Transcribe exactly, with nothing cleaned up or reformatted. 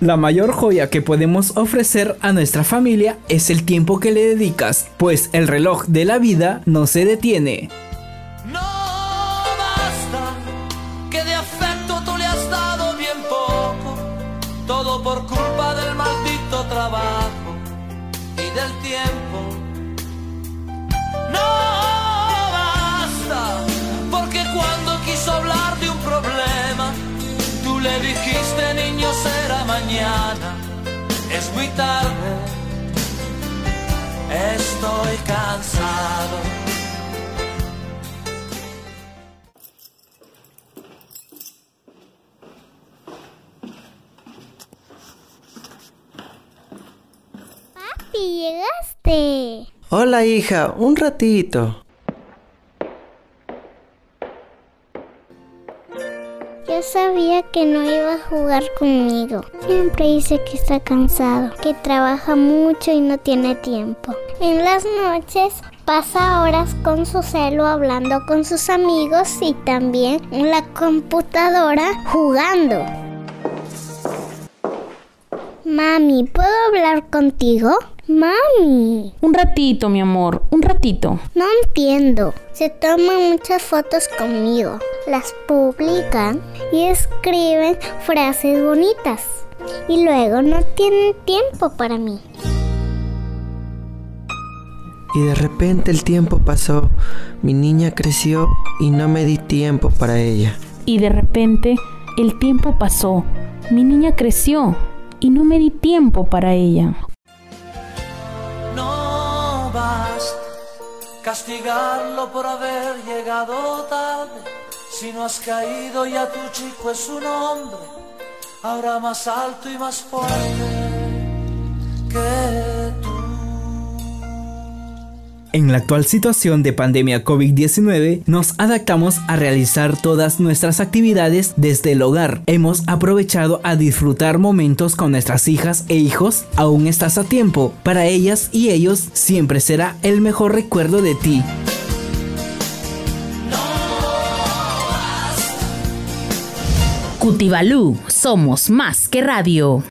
La mayor joya que podemos ofrecer a nuestra familia es el tiempo que le dedicas, pues el reloj de la vida no se detiene. No basta que de afecto tú le has dado bien poco, todo por culpa del maldito trabajo y del tiempo. No basta porque cuando quiso hablar de un problema, tú le dijiste niño será mañana, es muy tarde, estoy cansado. Papi, llegaste. Hola hija, un ratito. Yo sabía que no iba a jugar conmigo. Siempre dice que está cansado, que trabaja mucho y no tiene tiempo. En las noches pasa horas con su celu hablando con sus amigos y también en la computadora jugando. Mami, ¿puedo hablar contigo? Mami. Un ratito, mi amor, un ratito. No entiendo. Se toman muchas fotos conmigo, las publican y escriben frases bonitas y luego no tienen tiempo para mí. Y de repente el tiempo pasó, mi niña creció y no me di tiempo para ella. Y de repente el tiempo pasó, mi niña creció y no me di tiempo para ella. Castigarlo por haber llegado tarde, si no has caído ya tu chico es un hombre, ahora más alto y más fuerte que tú. En la actual situación de pandemia COVID diecinueve, nos adaptamos a realizar todas nuestras actividades desde el hogar. Hemos aprovechado a disfrutar momentos con nuestras hijas e hijos. Aún estás a tiempo. Para ellas y ellos siempre será el mejor recuerdo de ti. Cutivalú, somos más que radio.